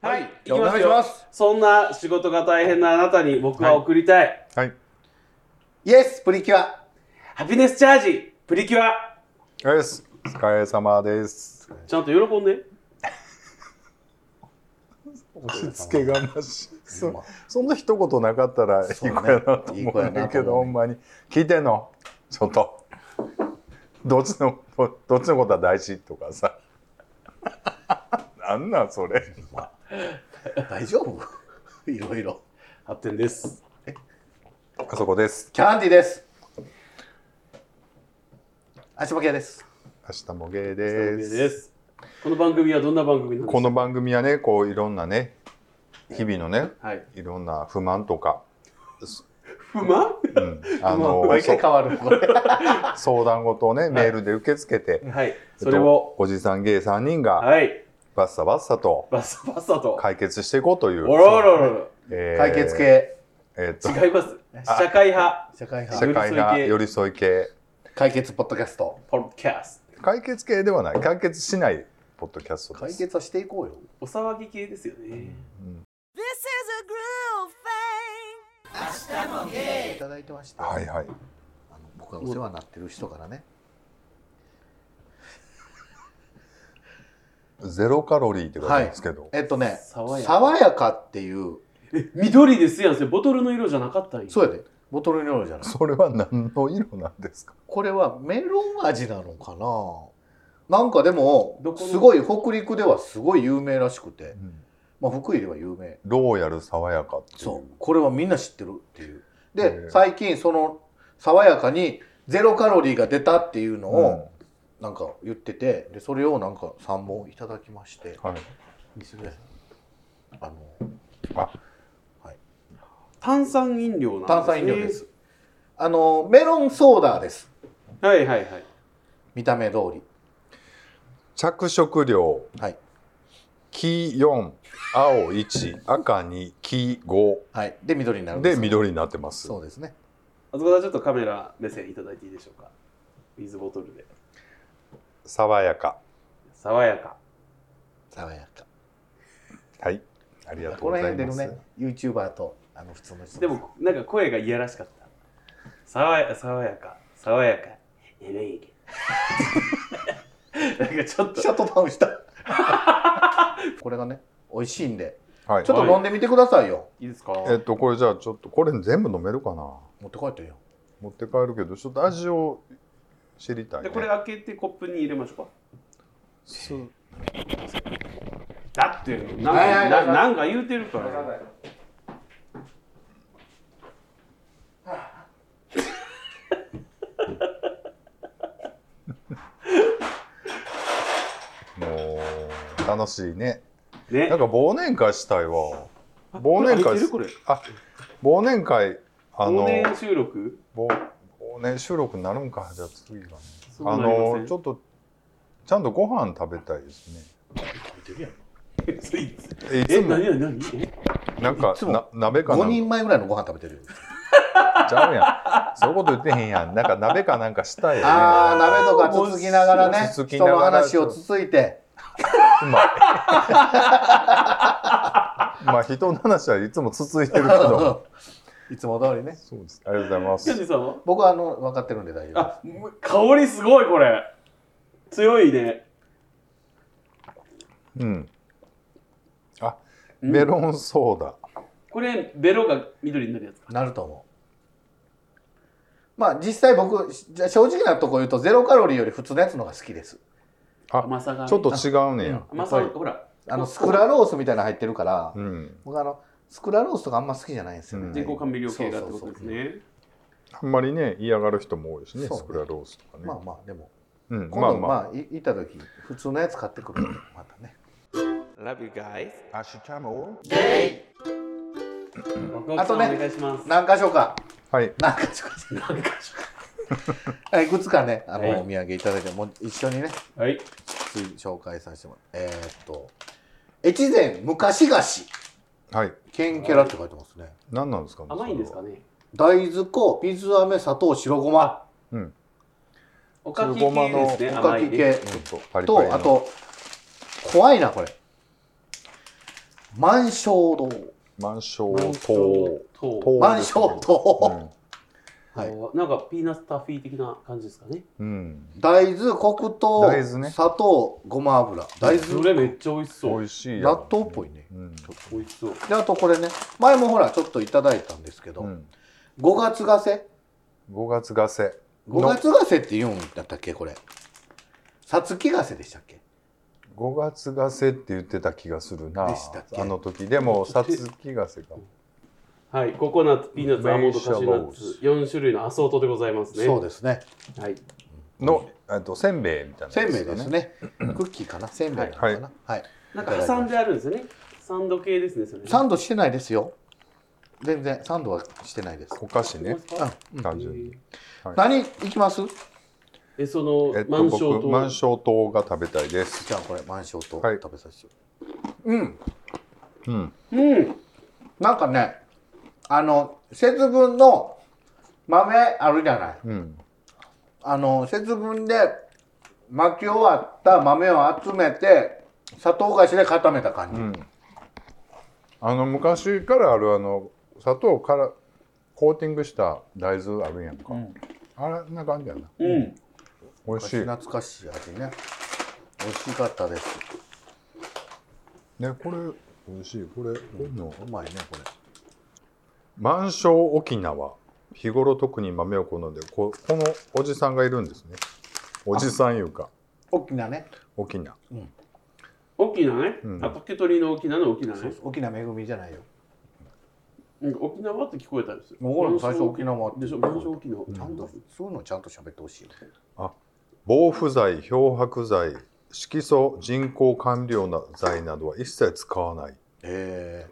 はい、はい、いきますよ。そんな仕事が大変なあなたに僕は送りたい、はいはい、イエスプリキュアハピネスチャージプリキュアです。お疲れ様です。ちゃんと喜んで押し付けがましいそんな一言なかったらいい子やなと思うんだけど、ほんまに聞いてんのちょっとどっちのことは大事とかさなんなんそれ大丈夫いろいろ発展です。あそこです。キャンディです。明日もゲーです。明日もゲーです。この番組はどんな番組なんですか？この番組はね、こういろんなね、日々のね、はい、いろんな不満とか不満？うん、毎回変わるこれ相談事をね、メールで受け付けて、はいはい、それをおじさんゲイ3人が、はい、バッサバッサと解決していこうという、おろろろろ、解決系、違います、社会派寄り添い系解決ポッドキャスト解決系ではない、解決しないポッドキャストです。解決はしていこうよ。お騒ぎ系ですよね、うんうん、This is a groove thing 明日もゲイいただいてました、はいはい、僕がお世話になってる人からね、ゼロカロリーってことなんですけど、はい、爽やかっていう、緑ですやん、それボトルの色じゃなかったんや。そうやで、ボトルの色じゃない。それは何の色なんですか？これはメロン味なのかな。なんかでもすごい北陸ではすごい有名らしくて、うん、まあ福井では有名。ローヤル爽やかっていう。そう、これはみんな知ってるっていう。で、最近その爽やかにゼロカロリーが出たっていうのをなんか言ってて、でそれをなんか3本いただきまして、はい、はい、炭酸飲料です。メロンソーダです。はいはいはい。見た目通り。着色料、はい、黄4、青1、赤2、黄5、はい、で緑になるんです、ね、で緑になってます。そうですね。あそこはちょっとカメラ目線いただいていいでしょうか。水ボトルで爽やか、はい、ありがとうございます。この辺でのね、YouTuber と普通の人でもなんか声がいやらしかった。爽やかえらいなんかちょっとシャットダウンしたこれがね、美味しいんで、はい、ちょっと飲んでみてくださいよ、はい、いいですか？これじゃあちょっとこれ全部飲めるかな。持って帰ってよ。持って帰るけどちょっと味を知りたいね。でこれ開けてコップに入れましょうか。そうだってなんか言うてるから、楽しい ね。なんか忘年会したいわ。忘年会忘年収録になるんか。じゃあ次が、ね、ちょっとちゃんとご飯食べたいですね。食べてるやん。いつもなんか鍋かな。5人前ぐらいのご飯食べてる。ちゃうやん。そういうこと言ってへんやん。なんか鍋かなんかしたいよね。ああ、鍋とかつつきながらね。人の話をつついて。まあ人の話はいつも続いてるけどいつも通りね。そうです。ありがとうございます。キャンディさんは？僕は分かってるんで大丈夫です。香りすごい、これ強いね。うん。あ、メロンソーダ、うん、これベロが緑になるやつかなると思う。まあ実際僕正直なとこ言うとゼロカロリーより普通のやつの方が好きです。あ、ちょっと違うねや。甘さ、ほらスクラロースみたいなの入ってるから、うん、僕スクラロースとかあんま好きじゃないんですよね。人工甘味料系だってことですね。そうあんまりね、嫌がる人も多いしね、スクラロースとかね。まあまあでも、うん、今度まあ行った時普通のやつ買ってくるのまたね。Love you guys。アシュチャモ。ゲイ。あとね、何箇所か。はい。何箇所か。はい、いくつかね、はい、お土産いただいて、もう一緒にね、はい、紹介させてもらう。越前昔菓子、はい、ケンケラって書いてますね。何なんですか？甘いんですかね。大豆粉、水飴、砂糖、白ごま、うん、おかき系ですね。おかき系、ちょっとパリパリと、あと怖いなこれ万象堂。万象堂。万象堂。なんかピーナッツタフィー的な感じですかね。うん、大豆、黒糖、ね、砂糖、ごま油。大豆。それめっちゃ美味しそう。美味しい。納豆っぽいね。うん、ちょっと美味しそう。であとこれね、前もほらちょっといただいたんですけど、うん、五月がせ。五月がせ。五月がせって言うんだったっけこれ。さつきがせでしたっけ。五月がせって言ってた気がするな。でしたっけあの時でもさつきがせか。はい、ココナッツ、ピーナッツ、アーモンド、カシューナッツ4種類のアソートでございますね。そうですね、はい、のせんべいみたいな、ね、せんべいですねクッキーかなせんべいなのかな、はいはい、なんか挟んであるんですよねサンド系ですねそれねサンドしてないですよ全然サンドはしてないですお菓子ね単純に、はい、何いきますその万象糖万象糖が食べたいですじゃあこれ万象糖食べさせて、はい、うんうんうんなんかね節分の豆あるじゃない、うん、節分で巻き終わった豆を集めて砂糖菓子で固めた感じ、うん、昔からある砂糖からコーティングした大豆あるやんか、うん、あれなんかあんだよな、うん、美味しい懐かしい味ね美味しかったですねこれ美味しいこれうまいねこれ万象沖縄日頃特に豆を好んでこのおじさんがいるんですねおじさんいうか沖縄ね沖縄、うん、沖縄ね竹取の沖縄の沖縄ねそうそう沖縄めぐみじゃないよ沖縄って聞こえたんですよ僕ら最初沖縄でしょ万象沖縄、うん、ちゃんとそういうのちゃんと喋ってほしいあ防腐剤漂白剤色素人工甘料剤などは一切使わないう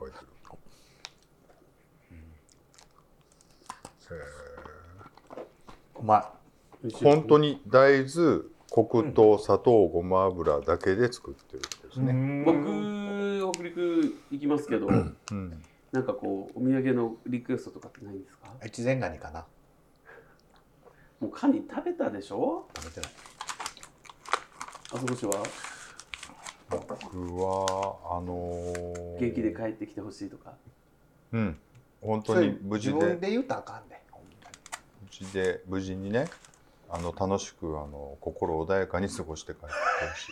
まい本当に大豆、黒糖、砂糖、ごま油だけで作ってるんですね、うん、僕、北陸行きますけど、うんうん、なんかこう、お土産のリクエストとかってないんですか越前ガニかなもうカニ食べたでしょ食べてないあそこしは僕は、元気で帰ってきてほしいとかうん、本当に無事で自分で言うとあかんね無事にね、楽しく心穏やかに過ごして帰ってほし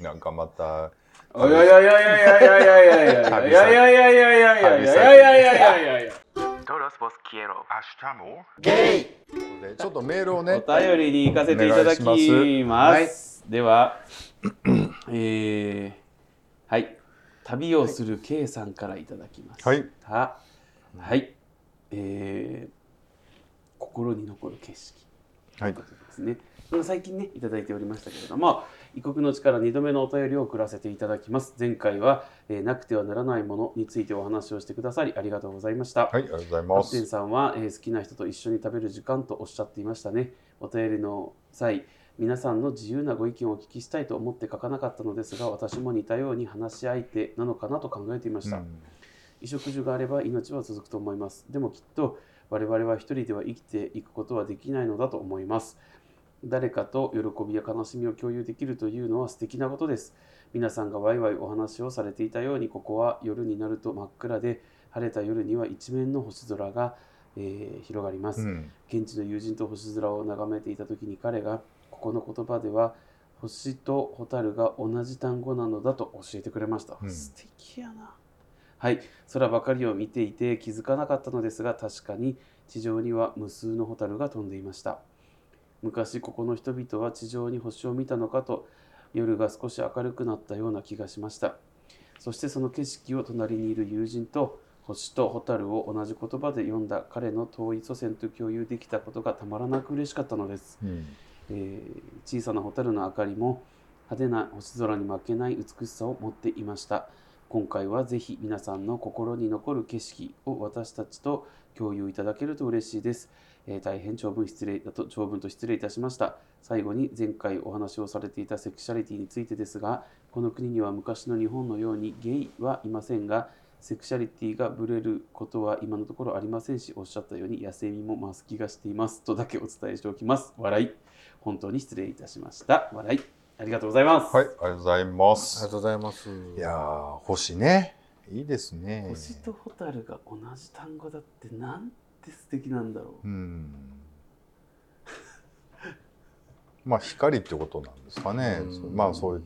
い。なんかまたいやいやいやいやいやいやいやいやいやいやいやいやいやいやいやいやいやトロスボス消えろ明日もゲイちょっとメールをねお便りに行かせていただきます。でははい旅をする K さんからいただきました。はい心に残る景色ということですね、はい、最近ねいただいておりましたけれども異国の地から2度目のお便りを送らせていただきます前回は、なくてはならないものについてお話をしてくださりありがとうございましたはいありがとうございますハッテンさんは、好きな人と一緒に食べる時間とおっしゃっていましたねお便りの際皆さんの自由なご意見をお聞きしたいと思って書かなかったのですが私も似たように話し相手なのかなと考えていました、うん、衣食住があれば命は続くと思いますでもきっと我々は一人では生きていくことはできないのだと思います。誰かと喜びや悲しみを共有できるというのは素敵なことです。皆さんがワイワイお話をされていたように、ここは夜になると真っ暗で、晴れた夜には一面の星空が、広がります、うん。現地の友人と星空を眺めていたときに彼が、ここの言葉では星と蛍が同じ単語なのだと教えてくれました。うん、素敵やな。はい、空ばかりを見ていて気づかなかったのですが、確かに地上には無数のホタルが飛んでいました。昔ここの人々は地上に星を見たのかと、夜が少し明るくなったような気がしました。そしてその景色を隣にいる友人と、星とホタルを同じ言葉で読んだ彼の遠い祖先と共有できたことがたまらなく嬉しかったのです。うん、小さなホタルの明かりも派手な星空に負けない美しさを持っていました。今回はぜひ皆さんの心に残る景色を私たちと共有いただけると嬉しいです。大変長文と失礼いたしました。最後に前回お話をされていたセクシャリティについてですが、この国には昔の日本のようにゲイはいませんが、セクシャリティがぶれることは今のところありませんし、おっしゃったように野生味も増す気がしていますとだけお伝えしておきます。笑い。本当に失礼いたしました。笑い。ありがとうございます。はい、ありがとうございます。ありがとうございます。いやー、星ね、いいいですね。星とホタルが同じ単語だってなんて素敵なんだろう。うんまあ光ってことなんですかね。まあそういう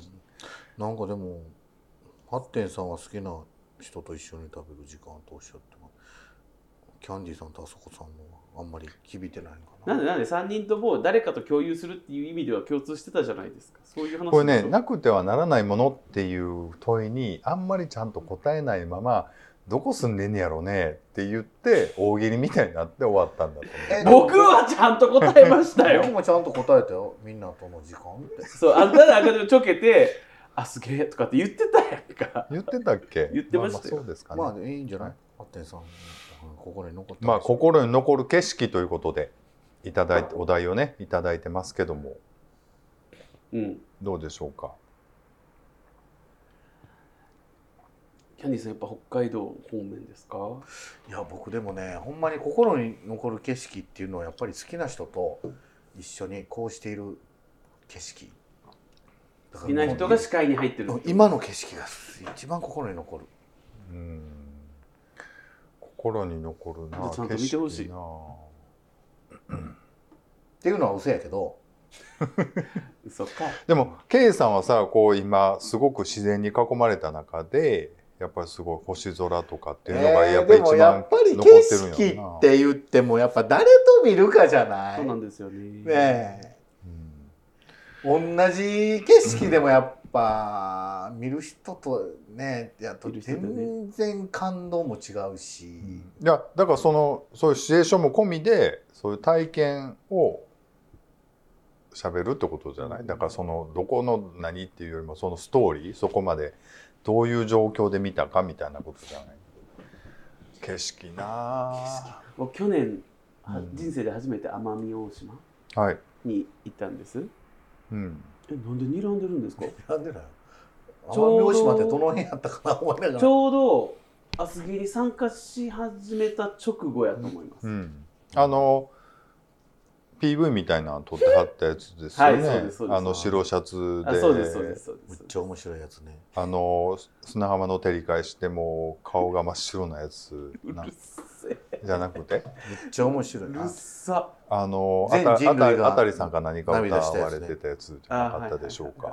なんかでもハッテンさんは好きな人と一緒に食べる時間とおっしゃってます。キャンディーさんとあそこさんもあんまり響いてないのかな。なんで3人とも誰かと共有するっていう意味では共通してたじゃないですか。そういう話これね、なくてはならないものっていう問いにあんまりちゃんと答えないままどこ住んでんねやろねって言って大喜利みたいになって終わったんだと思う。僕はちゃんと答えましたよ。僕もちゃんと答えたよ。みんなとの時間ってそう、あんたらちょけてあすげえとかって言ってたやんか。言ってたっけ。言ってましたよ。まあ、まあそうですかね。まあいいんじゃない。ハッテンさん心に残った、まあ、心に残る景色ということでいただいてお題をねいただいてますけども、うん、どうでしょうか。キャンディーさんやっぱ北海道方面ですか。いや僕でもねほんまに心に残る景色っていうのはやっぱり好きな人と一緒にこうしている景色だから好きな人が視界に入ってる今の景色が一番心に残る。うん心に残るなちゃんと見てほしいなっていうのは嘘やけど嘘か。でも K さんはさこう今すごく自然に囲まれた中でやっぱりすごい星空とかっていうのがやっぱり一番残ってるんやろな。でもやっぱり景色って言ってもやっぱ誰と見るかじゃない。そうなんですよ ね、うん、同じ景色でもやっぱ見る人とね、いや全然感動も違うし、うん、いやだからそういうシチュエーションも込みでそういう体験を喋るってことじゃない。だからどこの何っていうよりもそのストーリーそこまでどういう状況で見たかみたいなことじゃない。景色なぁ去年、うん、人生で初めて奄美大島に行ったんです、はいうん、なんで睨んでるんですか。睨んでない奄美大島ってどの辺やったかな思いながらちょうどアスギに参加し始めた直後やと思います、うんうん、PV みたいなの撮ってはったやつですよね、はい、白シャツでめっちゃ面白いやつね。砂浜の照り返しても顔が真っ白なやつなうるせえじゃなくてめっちゃ面白いなうるさあたりさんか何か歌われてたやつじゃなかったでしょうか。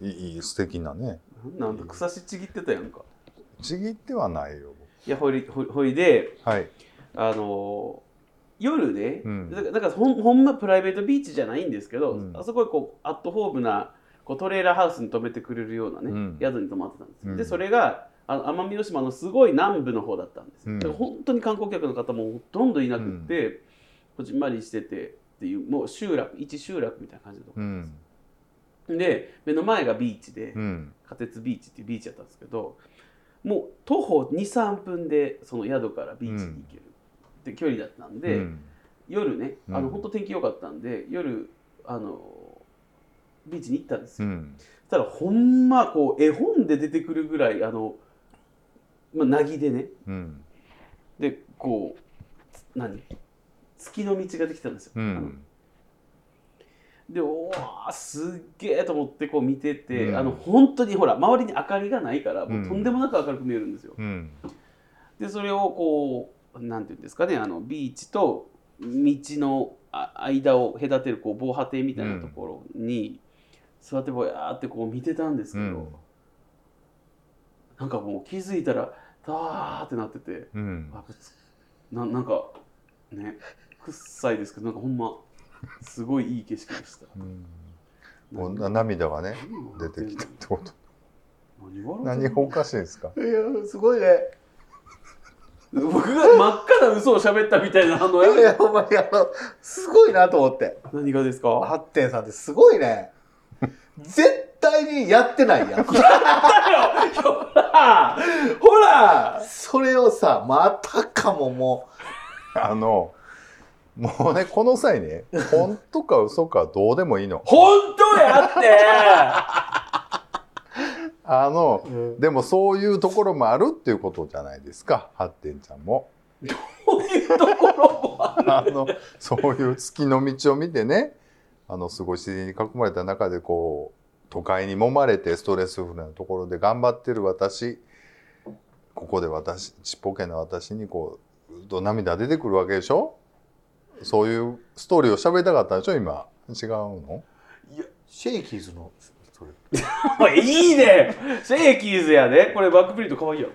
いい素敵なね。なんだ草しちぎってたやんか。ちぎってはないよ。いやほいで、はい、夜ね、うん、だからほんまプライベートビーチじゃないんですけど、うん、あそこはこうアットホームなこうトレーラーハウスに泊めてくれるようなね、うん、宿に泊まってたんです、うん、でそれが奄美大島のすごい南部の方だったんです、うん、だから本当に観光客の方もほとんどいなくって、うん、こじんまりしててっていうもう集落一集落みたいな感じのところです、うん、で目の前がビーチで、うん、仮設ビーチっていうビーチだったんですけどもう徒歩 2,3 分でその宿からビーチに行ける、うん距離だったんで、うん、夜ね本当天気良かったんで、うん、夜ビーチに行ったんですよ、うん、ただほんまこう絵本で出てくるぐらいなぎでね、うん、でこう月の道ができたんですよ、うん、でおーすっげーと思ってこう見てて、うん、本当にほら周りに明かりがないからもうとんでもなく明るく見えるんですよ、うん、でそれをこうなんていうんですかねビーチと道の間を隔てるこう防波堤みたいなところに座ってぼやーってこう見てたんですけど、うん、なんかもう気づいたらダーってなってて、うん、なんかねくっさいですけどなんかほんますごいいい景色でした、うん、もう涙がね出てきたってこと。何がおかしいですか。いやすごいね僕が真っ赤な嘘を喋ったみたいないやほんまにすごいなと思って。何がですか。ハッテンさんってすごいね。絶対にやってないやん。やったよ。ほら。それをさまたかももうねこの際ね本当か嘘かどうでもいいの。本当やって。でもそういうところもあるっていうことじゃないですか。ハッテンちゃんもどういうところもあるそういう月の道を見てねすごい自然に囲まれた中でこう都会に揉まれてストレスフルなところで頑張ってる私ここで私ちっぽけな私にこうと涙出てくるわけでしょ。そういうストーリーを喋りたかったでしょ今。違うの？いやシェイキーズのそれいいねシェイキーズやね。これバックプリント可愛いや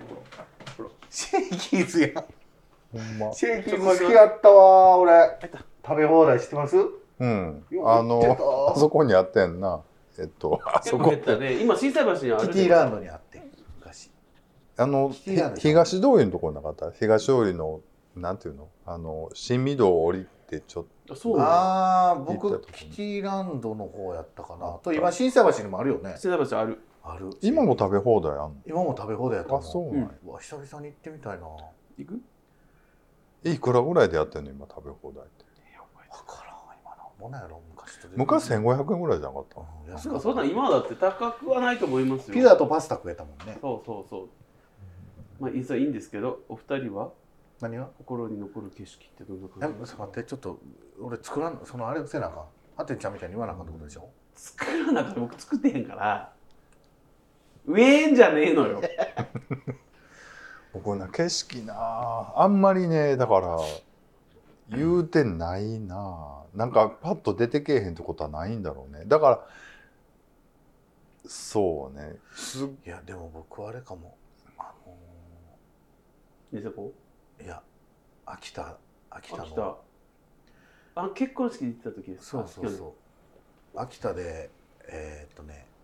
ほらシェイキーズやほんまシェイキーズ好きやったわ俺。食べ放題してます？うんあそこにあってんなあそこ減ったね今小さい場所にあるキティランドにあって昔東通りのところなかった東通りのなんていうの新御堂を降りてちょっとそう、ね、僕キティランドの方やったかなと今新鮮橋にもあるよね。新鮮橋ある今も食べ放題あんの。今も食べ放題やったの。あそうなん、うん、わ久々に行ってみたいな。行くいくらぐらいでやってんの今食べ放題って分からん今なんもないやろ昔1500円ぐらいじゃなかった、うん、安かった。そうだ今だって高くはないと思いますよ。ピザとパスタ食えたもんね。そうそうそうまあいいんですけどお二人は何が心に残る景色ってどんな感じですか。待ってちょっと俺作らんそのあれをせなあかんハテンちゃんみたいに言わなあかんってことでしょ。作らなくて僕作ってへんから植えんじゃねえのよ僕な景色なあんまりねだから言うてないなあ。なんかパッと出てけえへんってことはないんだろうね。だからそうねいやでも僕はあれかもニセコいや秋田の結婚式に行った時ですか。そう秋田で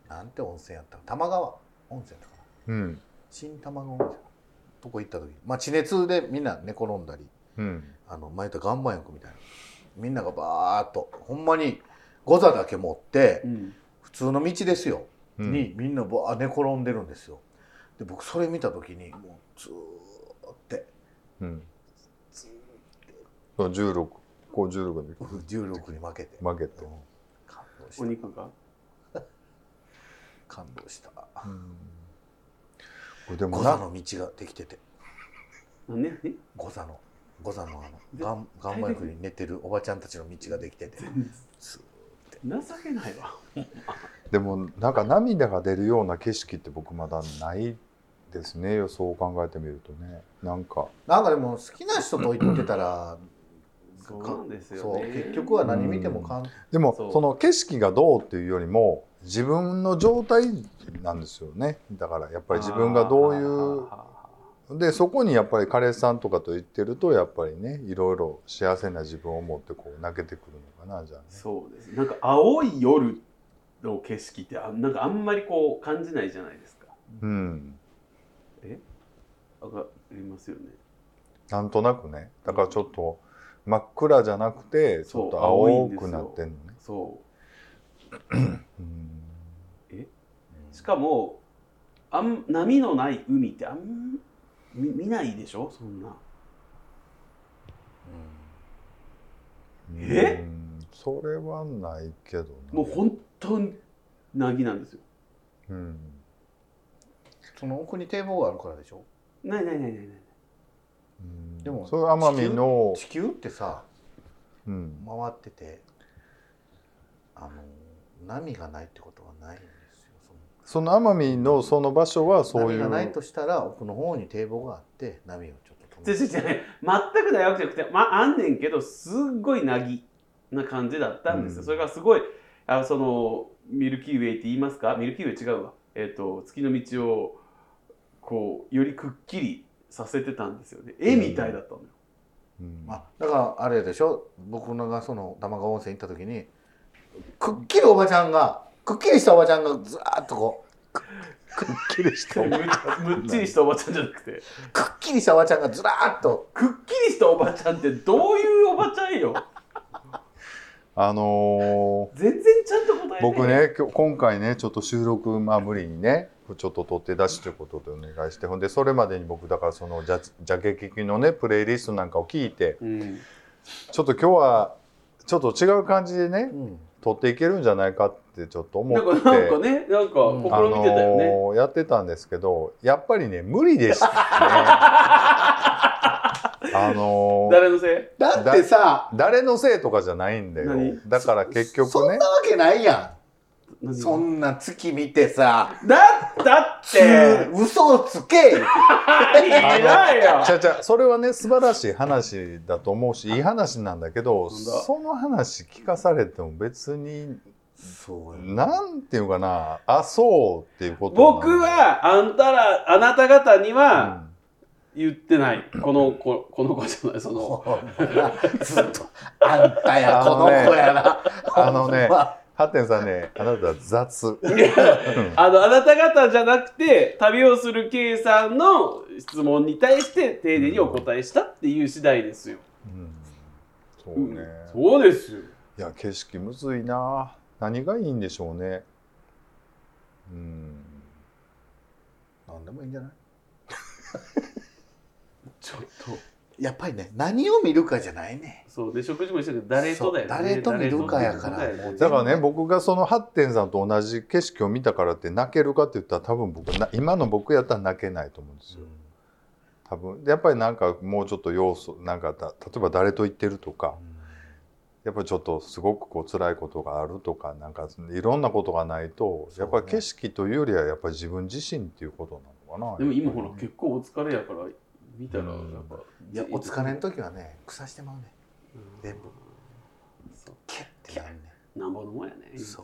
なんて温泉やったの玉川温泉だから、うん、新玉川温泉とこ行った時まあ地熱でみんな寝転んだり、うん、前と岩盤浴みたいなみんながバーっとほんまにゴザだけ持って、うん、普通の道ですよ、うん、にみんなバー寝転んでるんですよ。で僕それ見た時にもうずーってうん、16に負けて、うん、感動したお肉が感動した、うん、でもゴザの道ができててゴザの岩盤浴に寝てるおばちゃんたちの道ができてて情けないわでもなんか涙が出るような景色って僕まだないですね。そう考えてみるとねなんかでも好きな人と言ってたらそうですよね。そう結局は何見ても感動、うん、でもその景色がどうっていうよりも自分の状態なんですよね。だからやっぱり自分がどういうでそこにやっぱり彼氏さんとかと言ってるとやっぱりねいろいろ幸せな自分を持ってこう泣けてくるのかなじゃあ、ね、そうです。なんか青い夜の景色ってなんかあんまりこう感じないじゃないですか。うん上がりますよね。なんとなくね。だからちょっと真っ暗じゃなくてちょっと青くなってんのね。そうしかも波のない海って見ないでしょそんな、うん、それはないけど、ね、もう本当に凪なんですよ、うん、その奥に堤防があるからでしょ。ないうんでもそれ奄美の地球ってさ、うん、回ってて波がないってことはないんですよ。その奄美のその場所はそういう波がないとしたら奥の方に堤防があって波をちょっと止めて全くないわけじゃなくて、あんねんけどすっごいなぎな感じだったんですよ、うん、それがすごいそのミルキーウェイって言いますかミルキーウェイ違うわ、月の道をこうよりくっきりさせてたんですよね。絵みたいだったのよ、うんうん、だからあれでしょ僕がその玉川温泉行った時にくっきりしたおばちゃんがずらっとこうくっきりしたむっちりしたおばちゃんじゃなくてくっきりしたおばちゃんがずらっとくっきりしたおばちゃんってどういうおばちゃんよ全然ちゃんと答えない。僕ね今回ねちょっと収録無理にねちょっと取って出しということでお願いしてほんでそれまでに僕だからそのジャケ聞きのねプレイリストなんかを聞いて、うん、ちょっと今日はちょっと違う感じでね、うん、取っていけるんじゃないかってちょっと思ってなんかねなんか試みてたよね、やってたんですけどやっぱりね無理でしたね誰のせいだってさ誰のせいとかじゃないんだよ。だから結局ねそんなわけないやんそんな月見てさ、だって嘘をつけそれはね、素晴らしい話だと思うし、いい話なんだけど、その話聞かされても別になんていうかな、あ、そうっていうこと。僕はあなた方には、うん、言ってない。この子じゃない、そのずっとあんたやこの子やな。ハテンさんね、あなたは雑あなた方じゃなくて、旅をする K さんの質問に対して丁寧にお答えしたっていう次第ですよ、うんうん、そうね、うん、そうですよ。いや、景色むずいな。何がいいんでしょうね。何でもいいんじゃないちょっとやっぱりね、何を見るかじゃないね。そうで、食事も一緒で誰とだよね。誰と見るかやから。だからね、僕がそのハッテンさんと同じ景色を見たからって泣けるかって言ったら、多分僕今の僕やったら泣けないと思うんですよ、多分。やっぱりなんかもうちょっと要素なんか、例えば誰と行ってるとか、やっぱりちょっとすごくこう辛いことがあるとか、なんかいろんなことがないと、やっぱり景色というよりはやっぱり自分自身っていうことなのかな。でも今ほら、結構お疲れやから見たら、いや、お疲れの時はね、腐してまうね、全部キャッてなるね。なんぼのもんやね。そ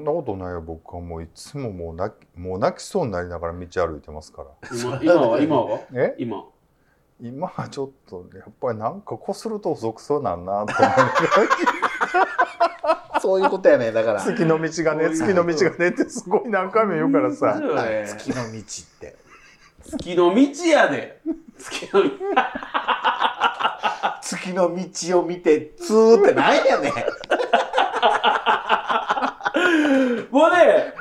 んなことないよ。僕はもういつももう泣きそうになりながら道歩いてますから。今はえ、今はちょっとやっぱりなんかこすると遅くそうなんなと思そういうことやね。だから月の道がねってすごい何回も言うからさ、月の道って月の道やで、月の道を見てツーってないやねもうね、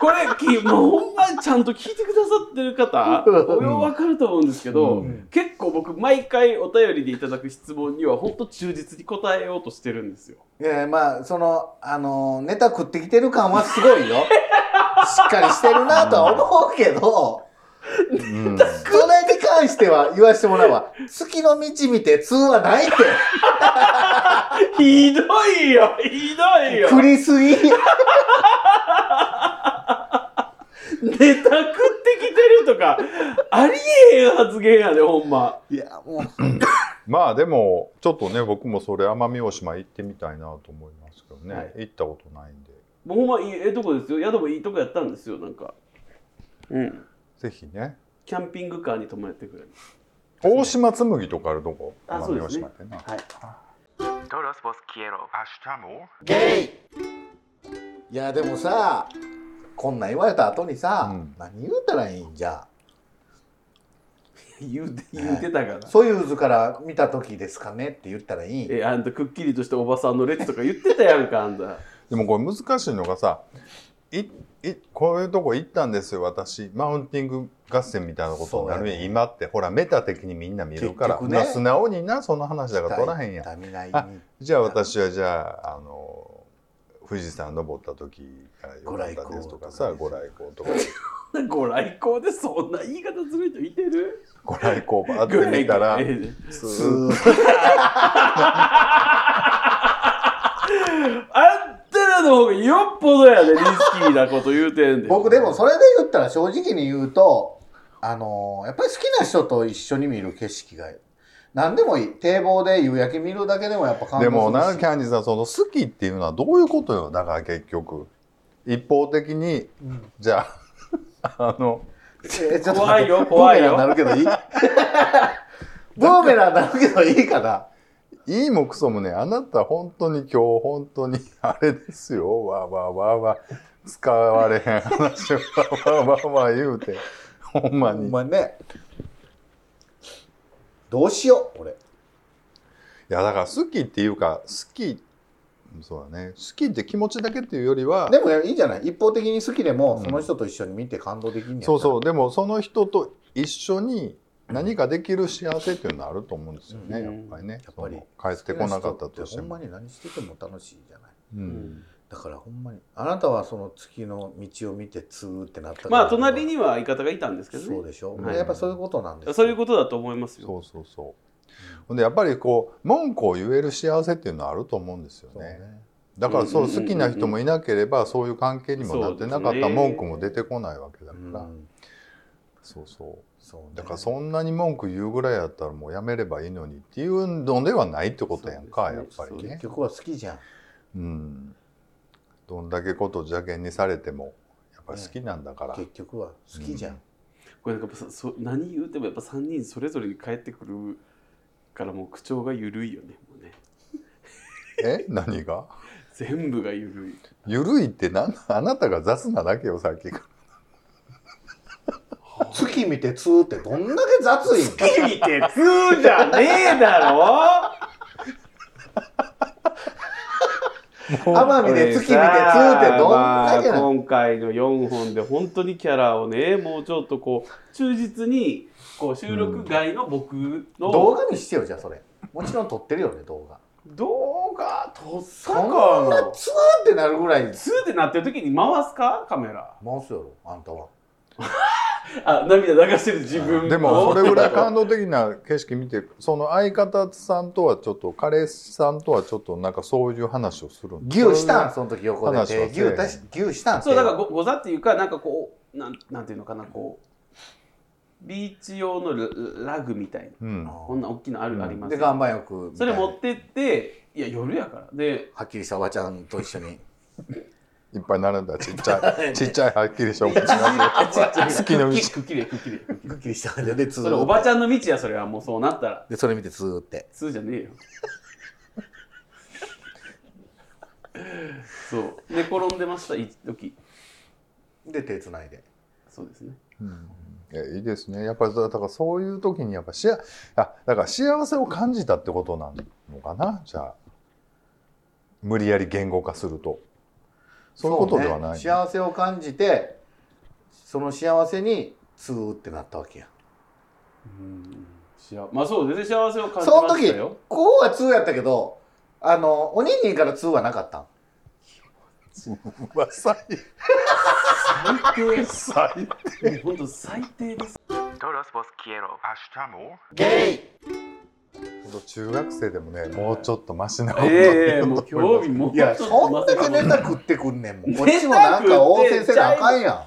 これもうほんまちゃんと聞いてくださってる方分かると思うんですけど、結構僕毎回お便りでいただく質問にはほんと忠実に答えようとしてるんですよ。いや、まあそのネタ食ってきてる感はすごいよしっかりしてるなとは思うけどそれに関しては言わせてもらうわ。月の道見て通はないってひどいよ振りすぎネタ食ってきてるとかありえへん発言やで、ほんま。いや、もうまあでもちょっとね、僕もそれ奄美大島行ってみたいなと思いますけどね、はい、行ったことないんで。もうほんまとこですよ。宿もいいとこやったんですよ、なんか、うん。ぜひね、キャンピングカーに泊まってくれる大島紬とかあるとこ。あ、そうですね、はい、トロスボス消えろ明日もゲイ。いや、でもさ、こんなん言われた後にさ、何言うたらいいんじゃ言うてたから、ソユーズから見た時ですかねって言ったらいい。あんたくっきりとしたおばさんの列とか言ってたやんかあんたでもこれ難しいのがさ、こういうとこ行ったんですよ私、マウンティング合戦みたいなことになるやん、今って。ほらメタ的にみんな見るから、ね、素直にな、その話だから取らへんやん。じゃあ私は富士山登った時から良かったですとかさ、ご来光とかご来光でそんな言い方する人いてる？ご来光バーって見たらの方がよっぽどやで、リスキーなこと言うてんで僕でもそれで言ったら、正直に言うとやっぱり好きな人と一緒に見る景色が何でもいい。堤防で夕焼け見るだけでもやっぱ感動するし。でもな、キャンディーさん、その好きっていうのはどういうことよ。だから結局一方的に、じゃあ怖いよなるけどいいブーメランなるけどいいかな。いいもクソもね、あなた本当に今日本当にあれですよ、わー使われへん話をわー言うて、ほんまにね、どうしよう俺。いや、だから好きっていうか、そうだね、好きって気持ちだけっていうよりは。でもいいじゃない、一方的に好きでもその人と一緒に見て感動できるんやったら、そうそう、でもその人と一緒に何かできる幸せっていうのはあると思うんですよね、やっぱり帰ってこなかったとしてもほんまに何してても楽しいじゃない、だからほんまにあなたはその月の道を見てツーってなったから、まあ隣には相方がいたんですけどね。そうでしょ、やっぱそういうことなんですよ。そういうことだと思いますよ。そうで、やっぱりこう文句を言える幸せっていうのはあると思うんですよね。だからそう好きな人もいなければそういう関係にもなってなかった、文句も出てこないわけだから、うん、そうそうそう、だからそんなに文句言うぐらいやったらもうやめればいいのにっていうのではないってことやんか、ね、やっぱりね。結局は好きじゃん、うん、どんだけこと邪険にされてもやっぱり好きなんだから、ね、結局は好きじゃん、うん、これなんか何言うてもやっぱ3人それぞれに帰ってくるからもう口調が緩いよね、もうねえ何が全部が緩い。緩いって何？あなたが雑なだけよ、さっきから月見てツーってどんだけ雑いん？月見てツーじゃねえだろ奄美で月見てツーってどんだけな、まあ、今回の4本で本当にキャラをね、もうちょっとこう忠実にこう収録外の僕の、うん、動画にしてよ。じゃあそれもちろん撮ってるよね、動画動画撮ったかな。ツーってなるぐらいにツーってなってる時に回すか、カメラ回すやろ、あんたはあ、涙流してる自分。でもそれぐらい感動的な景色見て、その相方さんとはちょっと彼氏さんとはちょっとなんかそういう話をするんです。牛したん、その時横でて牛したん。そうだからござっていうかなんかこうなんていうのかな、こうビーチ用のラグみたいな、うん、こんな大きなあるあります、ね、で岩盤浴それ持ってって、いや夜やからではっきりしたおばちゃんと一緒にいっぱい並んだちっちゃいちっちゃいはっきりしたおばちゃん好きの道くっきりしたんで、それおばちゃんの道や、それはもうそうなったらでそれ見てツーってツーじゃねえよそうで転んでました一時で手つないで、そうですね、うん、いいですね。やっぱりだからそういう時にやっぱだから幸せを感じたってことなのかな。じゃあ無理やり言語化するとそういうことではない、ね、幸せを感じてその幸せにツーってなったわけや。まあそうですね、幸せを感じましたよ。その時こうはツーやったけどおにんにんからツーはなかったん。うわ最低最低本当最低です。ゲイ中学生でもね、もうちょっとマシなこともう興味もうちょっとマシなこと、いやそんだけネタ食ってくんねんもんこっちもなんか応戦せなあかんやん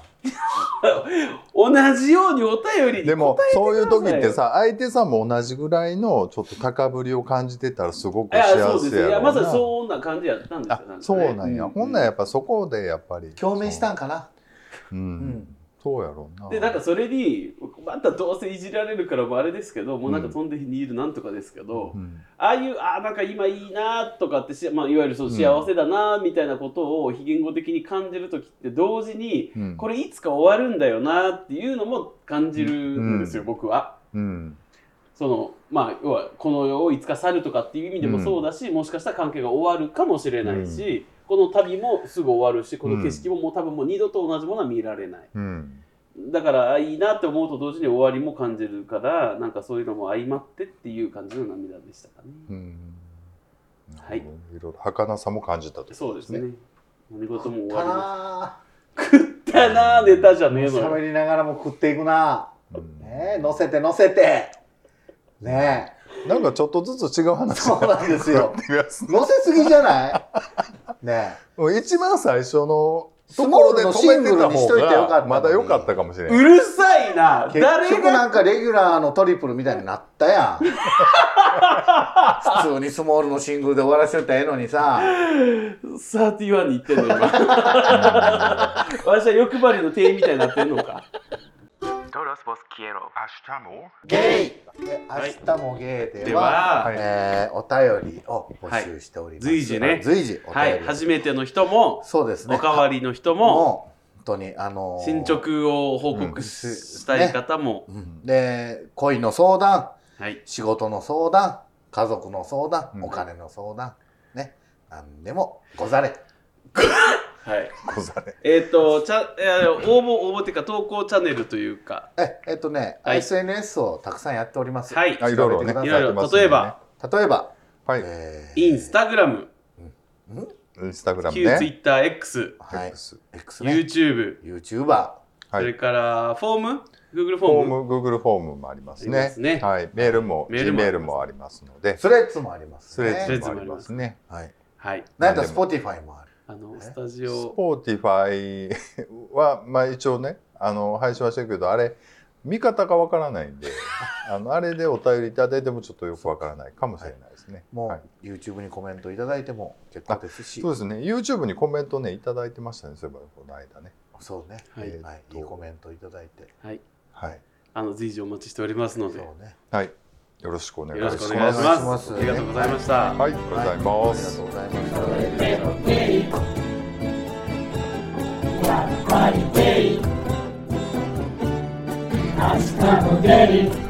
同じようにお便りに答えてください。でもそういう時ってさ、相手さんも同じぐらいのちょっと高ぶりを感じてたらすごく幸せやろうな。そうです、いやまさにそんな感じやったんですよ。あ、そうなんや、うん、ほんならやっぱそこでやっぱり共鳴したんかな、うん、うん、そうやろうな。でなんかそれにまたどうせいじられるからもあれですけど、もうなんか飛んでにいるなんとかですけど、うん、ああいうなんか今いいなとかってまあ、いわゆるそう幸せだなみたいなことを非言語的に感じるときって同時に、うん、これいつか終わるんだよなっていうのも感じるんですよ、うん、僕は、うん、そのまあ要はこの世をいつか去るとかっていう意味でもそうだし、うん、もしかしたら関係が終わるかもしれないし、うん、この旅もすぐ終わるし、この景色ももう多分もう二度と同じものは見られない、うん、だからいいなって思うと同時に終わりも感じるから、なんかそういうのも相まってっていう感じの涙でしたかね、うん、はい、いろいろ儚さも感じたということですね。そうですね、何事も終わります。食ったなぁ、ネタじゃねえの。喋りながらも食っていくなぁ、うん、ねえ、乗せて乗せてねえ、なんかちょっとずつ違う話そうなんですよ乗せすぎじゃないね、一番最初のところで止めてた方がまだ良かったかもしれない。うるさいな。結局なんかレギュラーのトリプルみたいになったやん普通にスモールのシングルで終わらせたらええのにさ31に行ってんの今私は欲張りの店員みたいになってんのか明日もゲイでは、はい、お便りを募集しております、はい、随時お便り、はい、初めての人もそうです、ね、おかわりの人も本当に、進捗を報告したい方も、うんね、うん、で恋の相談、はい、仕事の相談、家族の相談、うん、お金の相談、ね、何でもござれはい、応募っていうか投稿チャンネルというかはい、SNS をたくさんやっております。はい、いろいろね、例えば、はい、インスタグラム、インスタグラムね、旧ツイッター X、はい、X ね、YouTube、YouTuber、はい、それからフォーム、Google フォームもありますね。はい、メールも G メールもありますので、スレッズもありますね。はい。はい、なんか Spotify もある。スタジオ Spotify は、まあ、一応ね配信はしてるけど、あれ見方がわからないんであれでお便りいただいてもちょっとよくわからないかもしれないですね、はい、もう、はい、YouTube にコメントいただいても結構ですし。そうですね、 YouTube にコメントねいただいてましたね、そういえばこの間ね。そうね、はい、いいコメントいただいて、はいはい、随時お待ちしておりますので、そうね、はい、よろしくお願いします。ありがとうございました。はい、ありがとうございます。明日もデイ